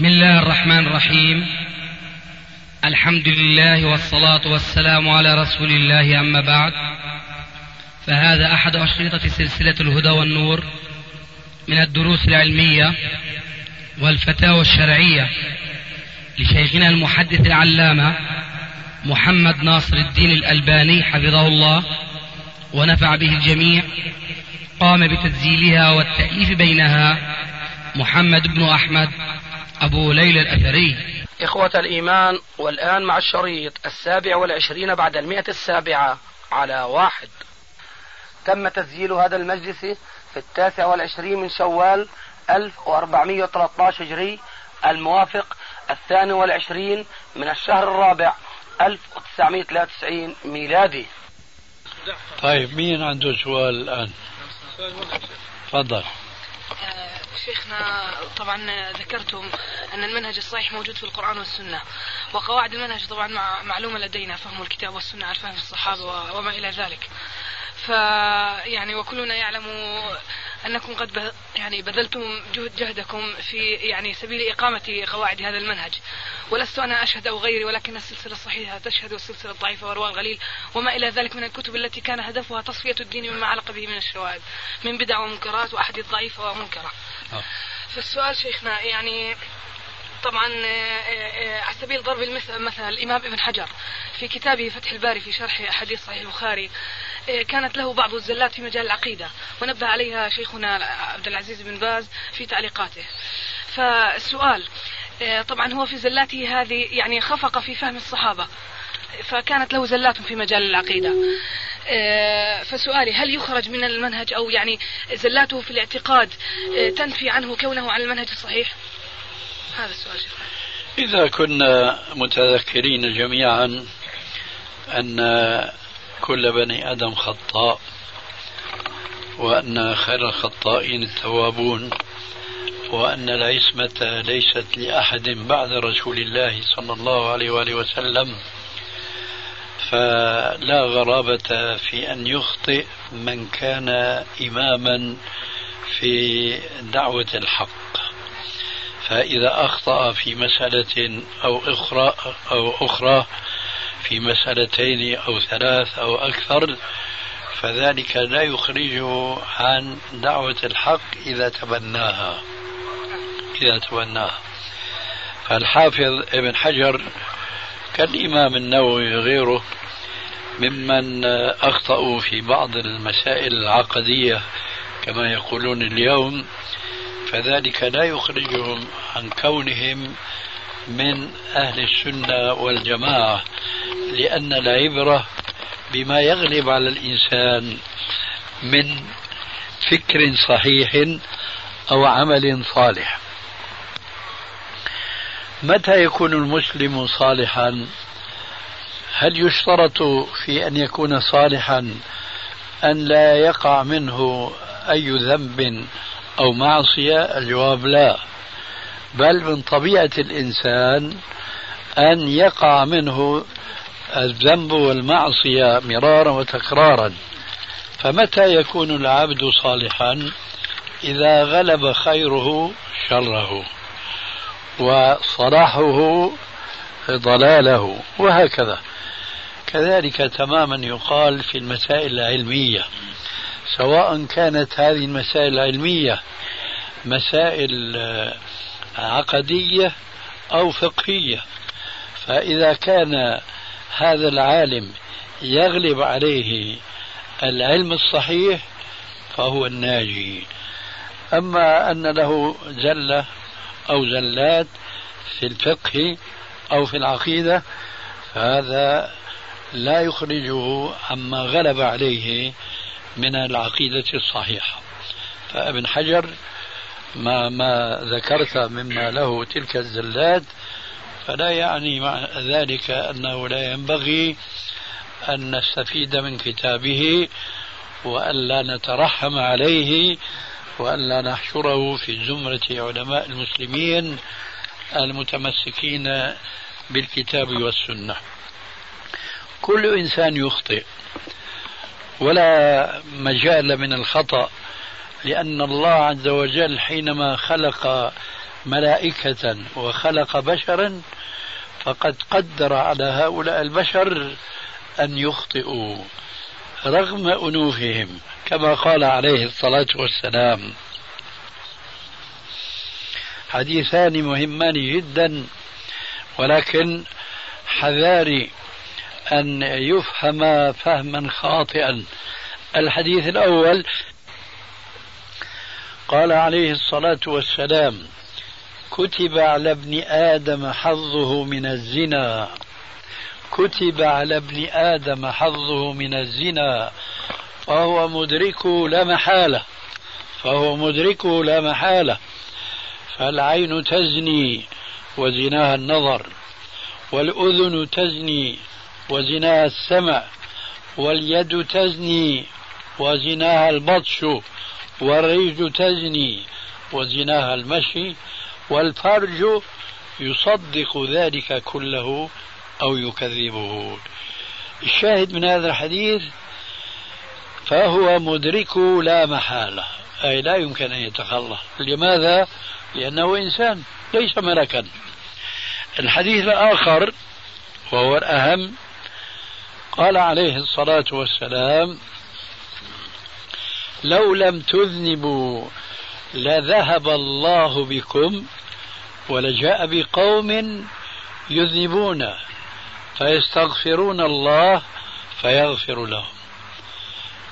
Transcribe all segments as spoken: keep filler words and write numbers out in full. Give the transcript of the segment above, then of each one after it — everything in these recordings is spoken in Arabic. بسم الله الرحمن الرحيم. الحمد لله والصلاة والسلام على رسول الله، أما بعد، فهذا أحد أشرطة سلسلة الهدى والنور من الدروس العلمية والفتاوى الشرعية لشيخنا المحدث العلامة محمد ناصر الدين الألباني حفظه الله ونفع به الجميع. قام بتسجيلها والتأليف بينها محمد بن احمد أبو ليلة الأثري. إخوة الإيمان، والآن مع الشريط السابع والعشرين بعد المئة السابعة على واحد. تم تسجيل هذا المجلس في التاسع والعشرين من شوال ألف وأربعمئة وثلاثة عشر هجري، الموافق الثاني والعشرين من الشهر الرابع ألف وتسعمئة وثلاثة وتسعين ميلادي. طيب، مين عنده سؤال الآن؟ تفضل. شيخنا، طبعا ذكرتم أن المنهج الصحيح موجود في القرآن والسنة، وقواعد المنهج طبعا معلومة لدينا، فهم الكتاب والسنة عن فهم الصحابة وما إلى ذلك. فيعني وكلنا يعلم أنكم قد يعني بذلتم جهد جهدكم في يعني سبيل إقامة قواعد هذا المنهج، ولست أنا أشهد أو غيري، ولكن السلسلة الصحيحة تشهد والسلسلة الضعيفة ورواه الغليل وما إلى ذلك من الكتب التي كان هدفها تصفية الدين مما علق به من الشواذ من بدع ومنكرات وأحاديث ضعيفة ومنكرة. فالسؤال شيخنا، يعني طبعا على سبيل ضرب المثل، مثلا الإمام ابن حجر في كتابه فتح الباري في شرح أحاديث صحيح البخاري كانت له بعض الزلات في مجال العقيدة، ونبه عليها شيخنا عبد العزيز بن باز في تعليقاته. فالسؤال طبعا هو في زلاته هذه يعني خفق في فهم الصحابة، فكانت له زلات في مجال العقيدة. فسؤالي، هل يخرج من المنهج أو يعني زلاته في الاعتقاد تنفي عنه كونه عن المنهج الصحيح؟ هذا السؤال شيخنا. إذا كنا متذكرين جميعا أن كل بني آدم خطاء، وأن خير الخطائين التوابون، وأن العصمة ليست لأحد بعد رسول الله صلى الله عليه وآله وسلم، فلا غرابة في أن يخطئ من كان إماما في دعوة الحق. فإذا أخطأ في مسألة أو أخرى أو أخرى في مسألتين أو ثلاث أو أكثر، فذلك لا يخرجه عن دعوة الحق إذا تبناها إذا تبناها. فالحافظ ابن حجر كالإمام النووي وغيره ممن أخطأوا في بعض المسائل العقدية كما يقولون اليوم، فذلك لا يخرجهم عن كونهم من أهل السنة والجماعة، لأن العبرة بما يغلب على الإنسان من فكر صحيح أو عمل صالح. متى يكون المسلم صالحا؟ هل يشترط في أن يكون صالحا أن لا يقع منه أي ذنب أو معصية؟ الجواب لا، بل من طبيعة الإنسان أن يقع منه الذنب والمعصية مرارا وتكرارا. فمتى يكون العبد صالحا؟ إذا غلب خيره شره، وصلاحه ضلاله، وهكذا. كذلك تماما يقال في المسائل العلمية، سواء كانت هذه المسائل العلمية مسائل عقدية أو فقهية. فإذا كان هذا العالم يغلب عليه العلم الصحيح فهو الناجي. أما أن له زلة أو زلات في الفقه أو في العقيدة، فهذا لا يخرجه عما غلب عليه من العقيدة الصحيحة. فابن حجر ما ما ذكرت مما له تلك الزلات، فلا يعني مع ذلك أنه لا ينبغي أن نستفيد من كتابه، وألا نترحم عليه، وألا نحشره في زمرة علماء المسلمين المتمسكين بالكتاب والسنة. كل إنسان يخطئ، ولا مجال من الخطأ، لأن الله عز وجل حينما خلق ملائكة وخلق بشرا فقد قدر على هؤلاء البشر أن يخطئوا رغم أنوفهم كما قال عليه الصلاة والسلام. حديثان مهمان جدا، ولكن حذاري أن يفهم فهما خاطئا. الحديث الأول قال عليه الصلاة والسلام: كتب على ابن آدم حظه من الزنا، كتب على ابن آدم حظه من الزنا فهو مدركه لا محالة، فهو مدركه لا محالة. فالعين تزني وزناها النظر، والأذن تزني وزناها السمع، واليد تزني وزناها البطش، والرجل تزني وزناها المشي، والفرج يصدق ذلك كله أو يكذبه. الشاهد من هذا الحديث فهو مدركه لا محالة، أي لا يمكن أن يتخلص. لماذا؟ لأنه إنسان ليس ملكا. الحديث الآخر وهو الأهم قال عليه الصلاة والسلام: لو لم تذنبوا لذهب الله بكم ولجاء بقوم يذنبون فيستغفرون الله فيغفر لهم.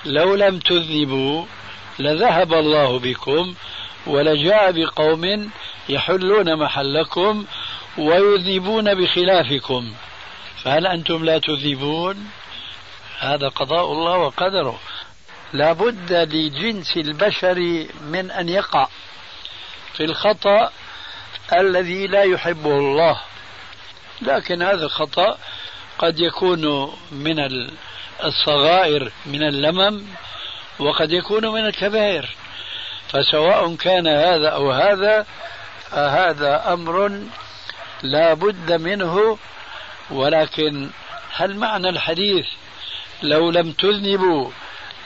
لو لم تذنبوا لذهب الله بكم ولجاء بقوم يحلون محلكم ويذنبون بخلافكم، فهل أنتم لا تذنبون؟ هذا قضاء الله وقدره، لا بد لجنس البشر من أن يقع في الخطأ الذي لا يحبه الله، لكن هذا الخطأ قد يكون من الصغائر من اللمم، وقد يكون من الكبائر، فسواء كان هذا أو هذا فهذا أمر لا بد منه. ولكن هل معنى الحديث لو لم تذنبوا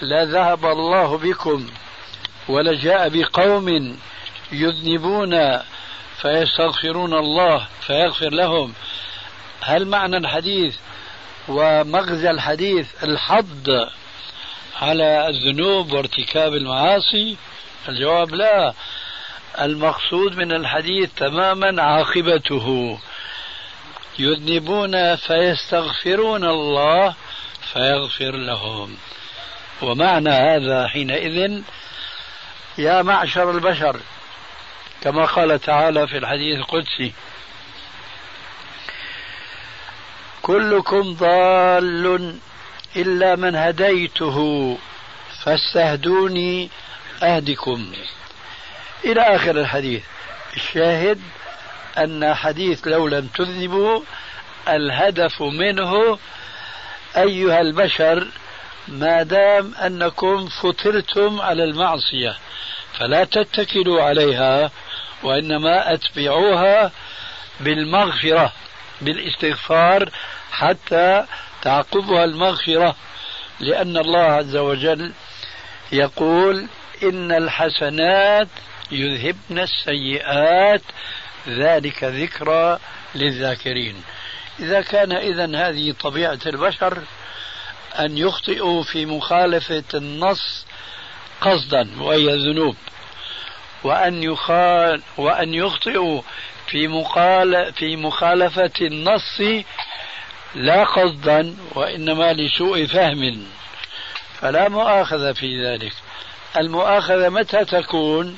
لذهب الله بكم ولجاء بقوم يذنبون فيستغفرون الله فيغفر لهم، هل معنى الحديث ومغزى الحديث الحض على الذنوب وارتكاب المعاصي؟ الجواب لا. المقصود من الحديث تماما عاقبته، يذنبون فيستغفرون الله فيغفر لهم. ومعنى هذا حينئذ: يا معشر البشر، كما قال تعالى في الحديث القدسي: كلكم ضال إلا من هديته فاستهدوني أهدكم، إلى آخر الحديث. الشاهد أن حديث لو لم تذنبوا الهدف منه: أيها البشر، ما دام أنكم فطرتم على المعصية فلا تتكلوا عليها، وإنما أتبعوها بالمغفرة بالاستغفار حتى تعقبها المغفرة، لأن الله عز وجل يقول: إن الحسنات يذهبن السيئات ذلك ذكرى للذاكرين. إذا كان إذن هذه طبيعة البشر أن يخطئوا في مخالفة النص قصدا وهي الذنوب، وأن يخال وأن يخطئوا في مقال في مخالفة النص لا قصدا وإنما لسوء فهم، فلا مؤاخذة في ذلك. المؤاخذة متى تكون؟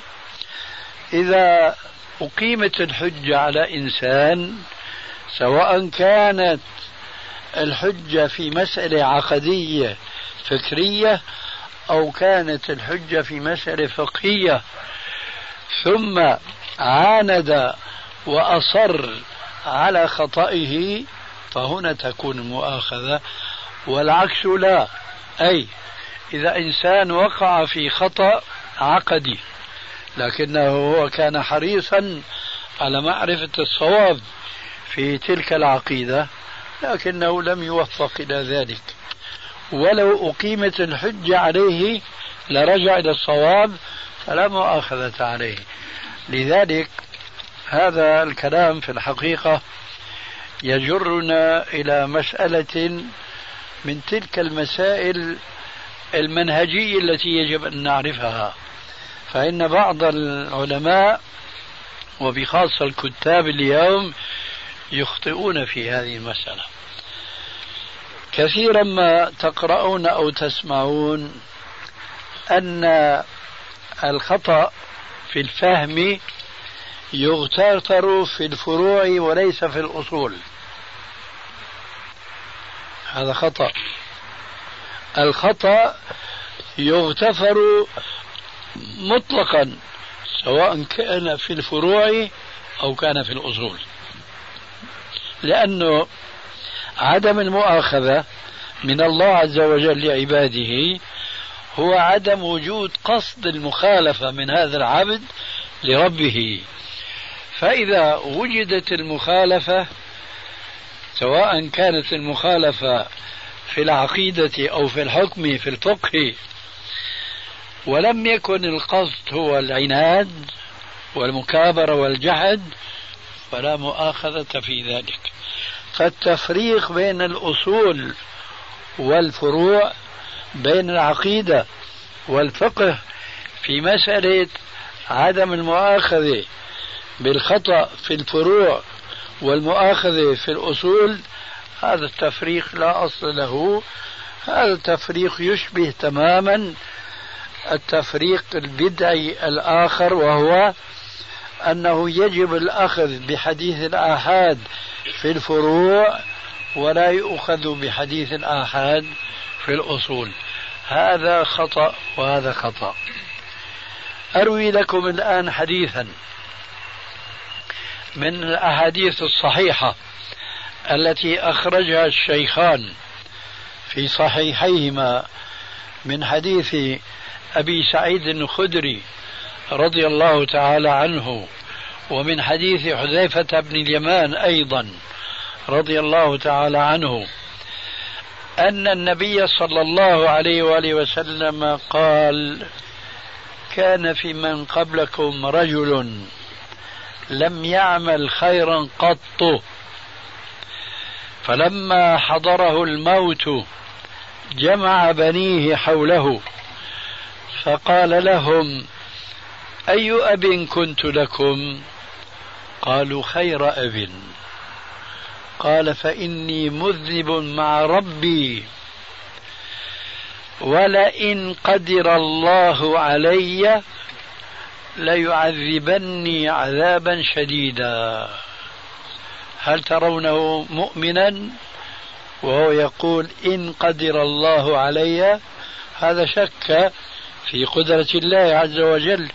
إذا أقيمت الحجة على إنسان، سواء كانت الحجة في مسألة عقدية فكرية أو كانت الحجة في مسألة فقهية، ثم عاند وأصر على خطئه، فهنا تكون المؤاخذة. والعكس لا، أي إذا إنسان وقع في خطأ عقدي لكنه هو كان حريصا على معرفة الصواب في تلك العقيدة لكنه لم يوفق إلى ذلك، ولو أقيمت الحجة عليه لرجع إلى الصواب، فلا مؤاخذة عليه. لذلك هذا الكلام في الحقيقة يجرنا إلى مسألة من تلك المسائل المنهجية التي يجب أن نعرفها. فإن بعض العلماء وبخاصة الكتاب اليوم يخطئون في هذه المسألة. كثيرا ما تقرؤون أو تسمعون أن الخطأ في الفهم يغتر في الفروع وليس في الأصول. هذا خطأ. الخطأ يغتفر مطلقا سواء كان في الفروع أو كان في الأصول، لأنه عدم المؤاخذة من الله عز وجل لعباده هو عدم وجود قصد المخالفة من هذا العبد لربه. فإذا وجدت المخالفة سواء كانت المخالفة في العقيدة أو في الحكم في الفقه ولم يكن القصد هو العناد والمكابرة والجحد فلا مؤاخذة في ذلك. فالتفريق بين الأصول والفروع، بين العقيدة والفقه في مسألة عدم المؤاخذة بالخطأ في الفروع والمؤاخذة في الأصول، هذا التفريق لا أصل له. هذا التفريق يشبه تماما التفريق البدعي الآخر، وهو أنه يجب الأخذ بحديث الآحاد في الفروع ولا يؤخذ بحديث الآحاد في الأصول. هذا خطأ وهذا خطأ. أروي لكم الآن حديثا من الأحاديث الصحيحة التي أخرجها الشيخان في صحيحيهما من حديث أبي سعيد الخدري رضي الله تعالى عنه، ومن حديث حذيفة بن اليمان أيضا رضي الله تعالى عنه، أن النبي صلى الله عليه وآله وسلم قال: كان في من قبلكم رجل لم يعمل خيرا قط، فلما حضره الموت جمع بنيه حوله فقال لهم: أي أب كنت لكم؟ قالوا: خير أب. قال: فإني مذنب مع ربي، ولئن قدر الله علي ليعذبني عذابا شديدا. هل ترونه مؤمنا وهو يقول إن قدر الله علي؟ هذا شك في قدرة الله عز وجل.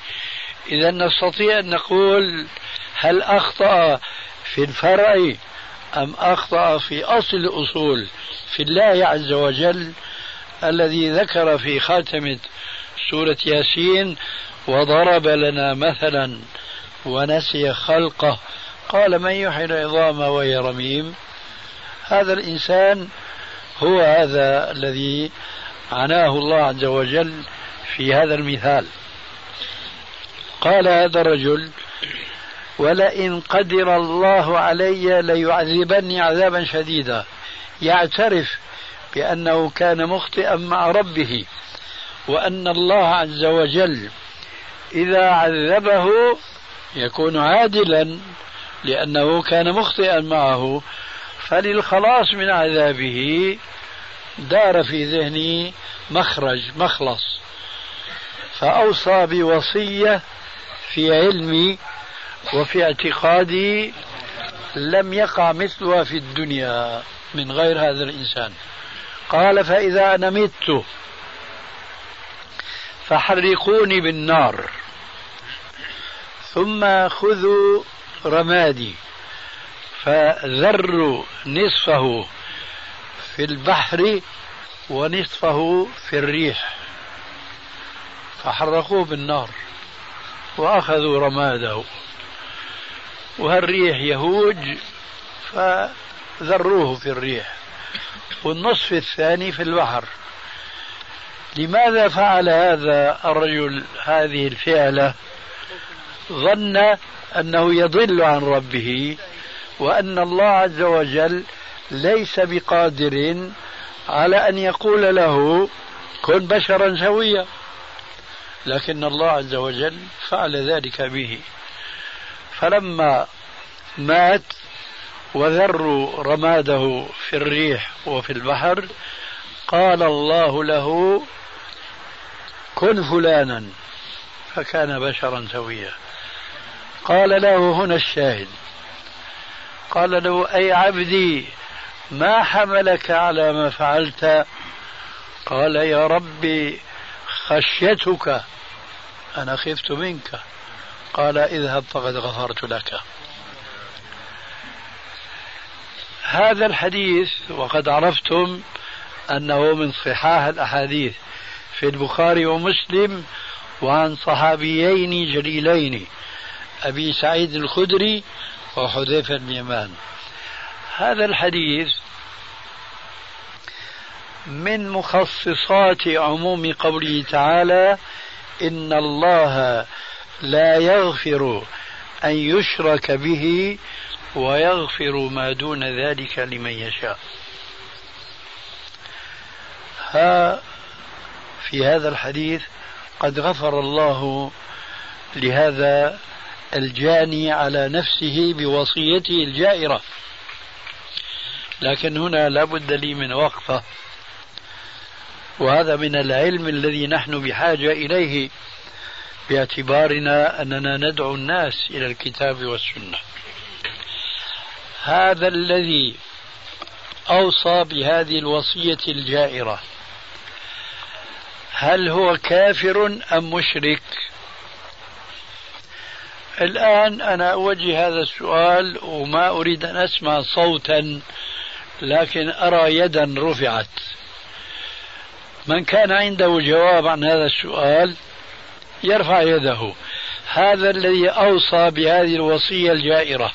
إذا نستطيع أن نقول هل أخطأ في الفرع أم أخطأ في أصل الأصول في الله عز وجل، الذي ذكر في خاتمة سورة ياسين: وضرب لنا مثلا ونسي خلقه قال من يحيي العظام وهي رميم. هذا الإنسان هو هذا الذي عناه الله عز وجل في هذا المثال. قال هذا الرجل: ولئن قدر الله علي ليعذبني عذابا شديدا، يعترف بأنه كان مخطئا مع ربه، وأن الله عز وجل إذا عذبه يكون عادلا لأنه كان مخطئا معه، فللخلاص من عذابه دار في ذهني مخرج مخلص، فأوصى بوصية في علمي وفي اعتقادي لم يقع مثلها في الدنيا من غير هذا الإنسان. قال: فإذا أنا مت فحرقوني بالنار، ثم خذوا رمادي فذروا نصفه في البحر ونصفه في الريح، فحرقوه بالنار وأخذوا رماده، وهالريح يهوج فذروه في الريح، والنصف الثاني في البحر. لماذا فعل هذا الرجل هذه الفعلة؟ ظن أنه يضل عن ربه، وأن الله عز وجل ليس بقادر على أن يقول له كن بشرا سويا، لكن الله عز وجل فعل ذلك به. فلما مات وذروا رماده في الريح وفي البحر قال الله له كن فلانا، فكان بشرا سويا. قال له، هنا الشاهد، قال له أي عبدي ما حملك على ما فعلت؟ قال يا ربي خشيتك، أنا خفت منك. قال اذهب فقد غفرت لك. هذا الحديث وقد عرفتم أنه من صحاح الأحاديث في البخاري ومسلم، وعن صحابيين جليلين أبي سعيد الخدري وحذيفة بن اليمان. هذا الحديث من مخصصات عموم قوله تعالى إن الله لا يغفر أن يشرك به ويغفر ما دون ذلك لمن يشاء. ها في هذا الحديث قد غفر الله لهذا الجاني على نفسه بوصيته الجائرة. لكن هنا لا بد لي من وقفة، وهذا من العلم الذي نحن بحاجة إليه باعتبارنا أننا ندعو الناس إلى الكتاب والسنة. هذا الذي أوصى بهذه الوصية الجائرة هل هو كافر أم مشرك؟ الآن أنا أوجه هذا السؤال وما أريد أن أسمع صوتا، لكن أرى يدا رفعت. من كان عنده جواب عن هذا السؤال يرفع يده. هذا الذي أوصى بهذه الوصية الجائرة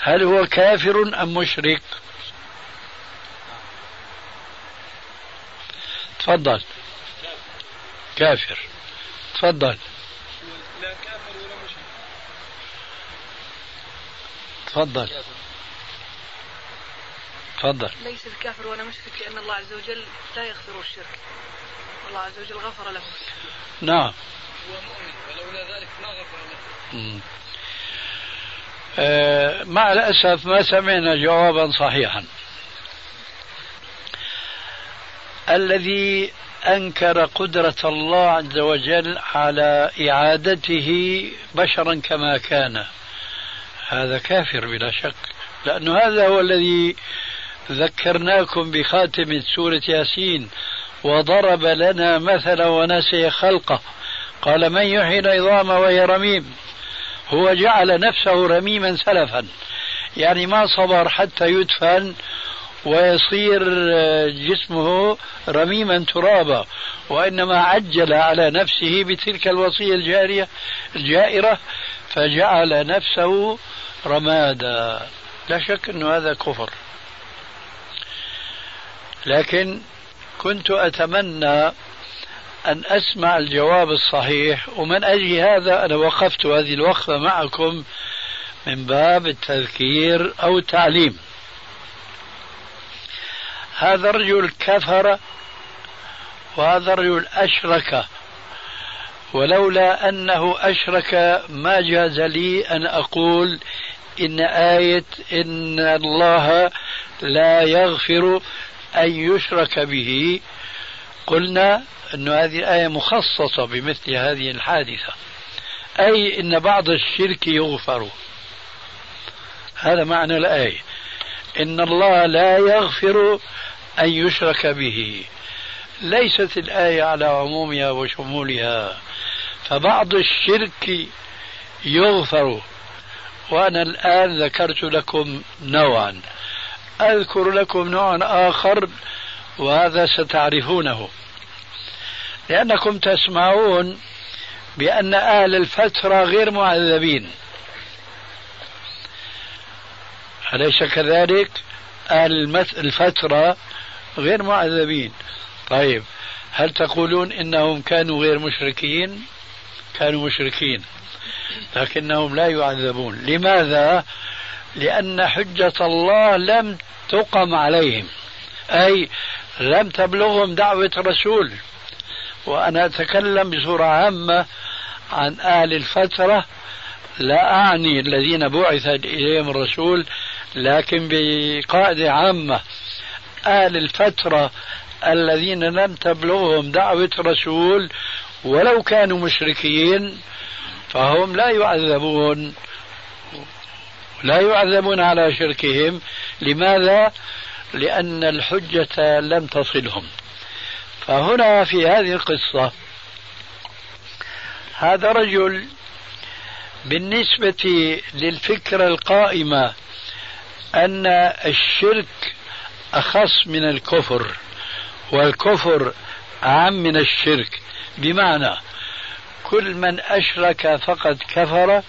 هل هو كافر أم مشرك؟ تفضل. كافر. تفضل. لا كافر ولا مشرك. تفضل. تفضل. ليس الكافر ولا مشرك، لأن الله عز وجل لا يغفر الشرك، والله عز وجل غفر له. نعم. هو مؤمن ولولا ذلك ما غفر له. آه مع الأسف ما سمعنا جوابا صحيحا. الذي أنكر قدرة الله عز وجل على إعادته بشرا كما كان هذا كافر بلا شك، لأن هذا هو الذي ذكرناكم بخاتمة سورة ياسين، وضرب لنا مثلا ونسي خلقه قال من يحيي العظام وهي رميم، هو جعل نفسه رميما سلفا، يعني ما صبر حتى يدفن ويصير جسمه رميما ترابا، وإنما عجل على نفسه بتلك الوصية الجارية الجائرة فجعل نفسه رمادا. لا شك أن هذا كفر، لكن كنت أتمنى أن أسمع الجواب الصحيح، ومن أجل هذا أنا وقفت هذه الوقفة معكم من باب التذكير أو التعليم. هذا الرجل كفر وهذا الرجل أشرك، ولولا أنه أشرك ما جاز لي أن أقول إن آية إن الله لا يغفر أن يشرك به، قلنا أن هذه الآية مخصصة بمثل هذه الحادثة، أي إن بعض الشرك يغفر، هذا معنى الآية إن الله لا يغفر أن يشرك به. ليست الآية على عمومها وشمولها، فبعض الشرك يغفر، وأنا الآن ذكرت لكم نوعا، أذكر لكم نوعا آخر وهذا ستعرفونه، لأنكم تسمعون بأن أهل الفترة غير معذبين، أليس كذلك؟ أهل الفترة غير معذبين. طيب هل تقولون إنهم كانوا غير مشركين؟ كانوا مشركين، لكنهم لا يعذبون. لماذا؟ لأن حجة الله لم تقم عليهم، أي لم تبلغهم دعوة رسول. وأنا أتكلم بصورة عامة عن أهل الفترة، لا أعني الذين بعث إليهم الرسول، لكن بقاعدة عامة أهل الفترة الذين لم تبلغهم دعوة رسول ولو كانوا مشركين فهم لا يعذبون، لا يعذبون على شركهم. لماذا؟ لأن الحجة لم تصلهم. فهنا في هذه القصة هذا رجل بالنسبة للفكرة القائمة أن الشرك أخص من الكفر والكفر أعم من الشرك، بمعنى كل من أشرك فقد كفر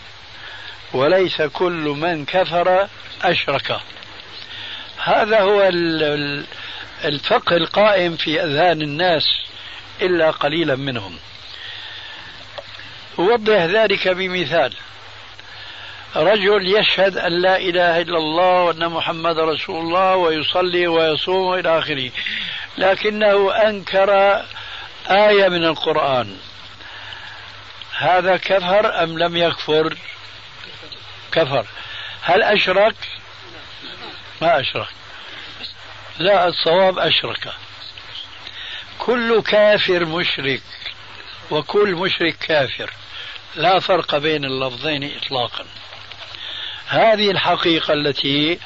وليس كل من كفر أشرك. هذا هو الفقه القائم في أذهان الناس إلا قليلا منهم. أوضح ذلك بمثال. رجل يشهد أن لا إله إلا الله وأن محمد رسول الله ويصلي ويصوم إلى آخره، لكنه أنكر آية من القرآن، هذا كفر أم لم يكفر؟ كفر. هل أشرك؟ ما أشرك، لا، الصواب أشرك. كل كافر مشرك وكل مشرك كافر، لا فرق بين اللفظين إطلاقا. هذه الحقيقة التي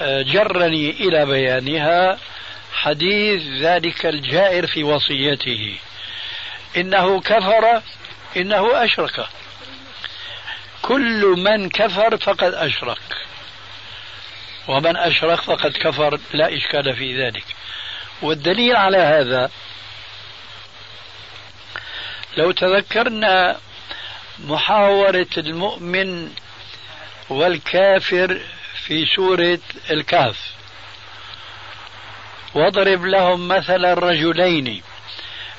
جرني إلى بيانها حديث ذلك الجائر في وصيته، إنه كفر إنه أشرك، كل من كفر فقد أشرك، ومن أشرك فقد كفر، لا إشكال في ذلك. والدليل على هذا لو تذكرنا محاورة المؤمن والكافر في سورة الكهف، واضرب لهم مثلا رجلين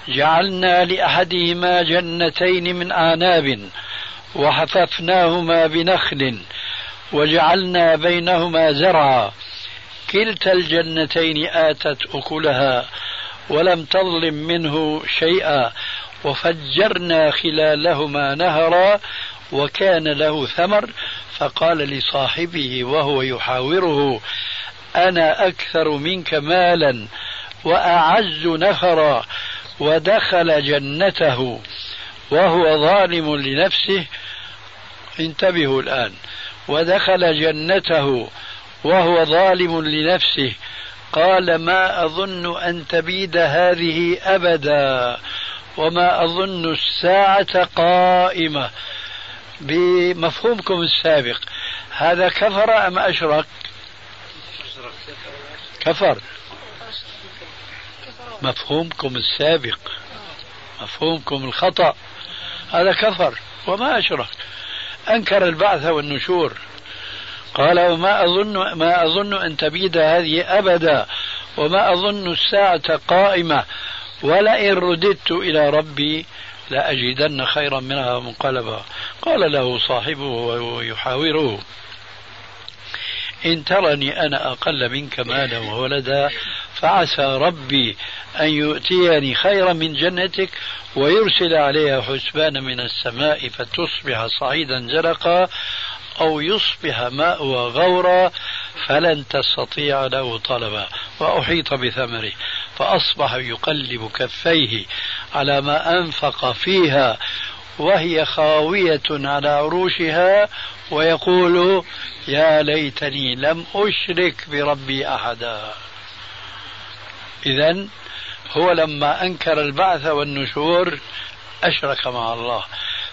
جعلنا لأحدهما جنتين من أعناب وحففناهما بنخل وجعلنا بينهما زرعا كلتا الجنتين آتت أكلها ولم تظلم منه شيئا وفجرنا خلالهما نهرا وكان له ثمر فقال لصاحبه وهو يحاوره أنا أكثر منك مالا وأعز نفرا ودخل جنته وهو ظالم لنفسه، انتبهوا الآن، ودخل جنته وهو ظالم لنفسه قال ما أظن أن تبيد هذه أبدا وما أظن الساعة قائمة. بمفهومكم السابق هذا كفر أم أشرك؟ كفر. مفهومكم السابق، مفهومكم الخطأ، هذا كفر وما أشرك، أنكر البعث والنشور. قال وما أظن ما أظن أن تبيد هذه أبدا وما أظن الساعة قائمة ولئن رددت إلى ربي لأجدن خيرا منها منقلبا. قال له صاحبه ويحاوره إن ترني أنا أقل منك مالا وولدا فعسى ربي أن يؤتيني خيرا من جنتك ويرسل عليها حسبانا من السماء فتصبح صعيدا زلقا أو يصبح ماءها غورا فلن تستطيع له طلبا. وأحيط بثمره فأصبح يقلب كفيه على ما أنفق فيها وهي خاوية على عروشها ويقول يا ليتني لم أشرك بربي أحدا. إذن هو لما أنكر البعث والنشور أشرك مع الله.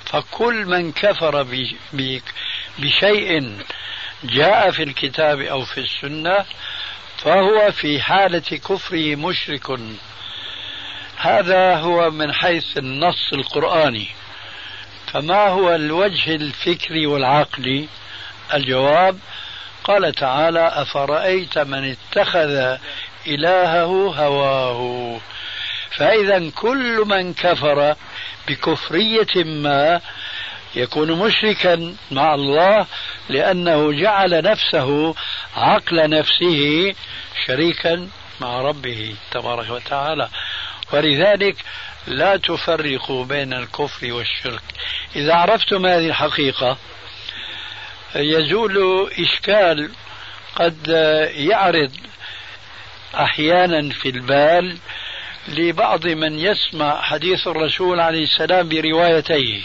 فكل من كفر بشيء جاء في الكتاب أو في السنة فهو في حالة كفره مشرك. هذا هو من حيث النص القرآني. فما هو الوجه الفكري والعقلي؟ الجواب قال تعالى أفرأيت من اتخذ إلهه هواه. فإذا كل من كفر بكفرية ما يكون مشركا مع الله لأنه جعل نفسه عقل نفسه شريكا مع ربه تبارك وتعالى. ولذلك لا تفرقوا بين الكفر والشرك. إذا عرفتم هذه الحقيقة يزول إشكال قد يعرض أحيانا في البال لبعض من يسمع حديث الرسول عليه السلام بروايتيه: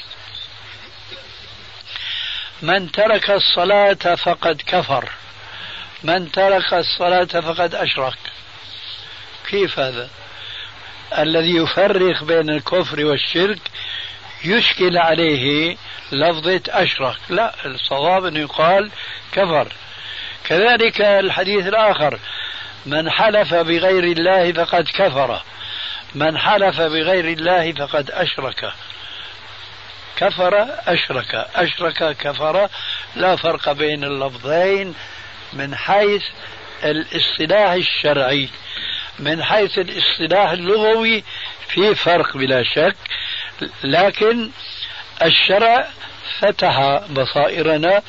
من ترك الصلاة فقد كفر، من ترك الصلاة فقد أشرك. كيف هذا؟ الذي يفرق بين الكفر والشرك يشكل عليه لفظة أشرك، لا، الصواب أن يقال كفر. كذلك الحديث الآخر: من حلف بغير الله فقد كفر، من حلف بغير الله فقد أشرك. كفر أشرك، أشرك كفر، لا فرق بين اللفظين من حيث الاصطلاح الشرعي. من حيث الاصطلاح اللغوي في فرق بلا شك، لكن الشرع فتح بصائرنا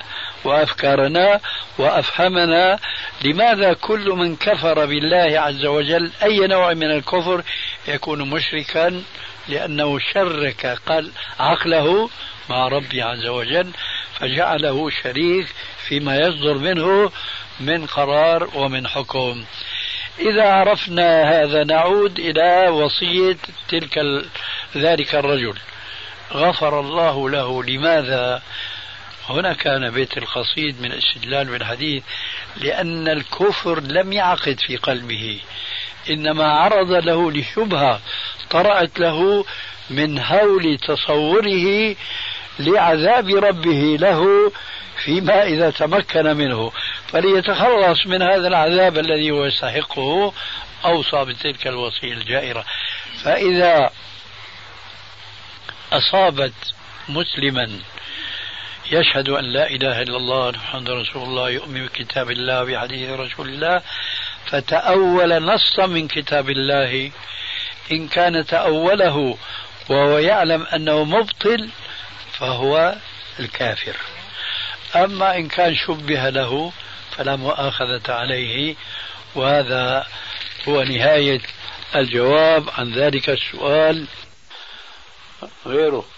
وأفكارنا وأفهمنا لماذا كل من كفر بالله عز وجل أي نوع من الكفر يكون مشركا، لأنه شرك قال عقله مع ربي عز وجل فجعله شريك فيما يصدر منه من قرار ومن حكم. إذا عرفنا هذا نعود إلى وصية تلك ذلك الرجل غفر الله له. لماذا؟ هنا كان بيت القصيد من الاستدلال بالحديث، لأن الكفر لم يعقد في قلبه، إنما عرض له لشبهة طرأت له من هول تصوره لعذاب ربه له فيما إذا تمكن منه، فليتخلص من هذا العذاب الذي هو يستحقه أوصى بتلك الوصية الجائرة. فإذا أصابت مسلما يشهد أن لا إله إلا الله محمد رسول الله يؤمن بكتاب الله وبحديث رسول الله فتأول نصا من كتاب الله، إن كان تأوله وهو يعلم أنه مبطل فهو الكافر، أما إن كان شبه له فلا مؤاخذة عليه. وهذا هو نهاية الجواب عن ذلك السؤال. غيره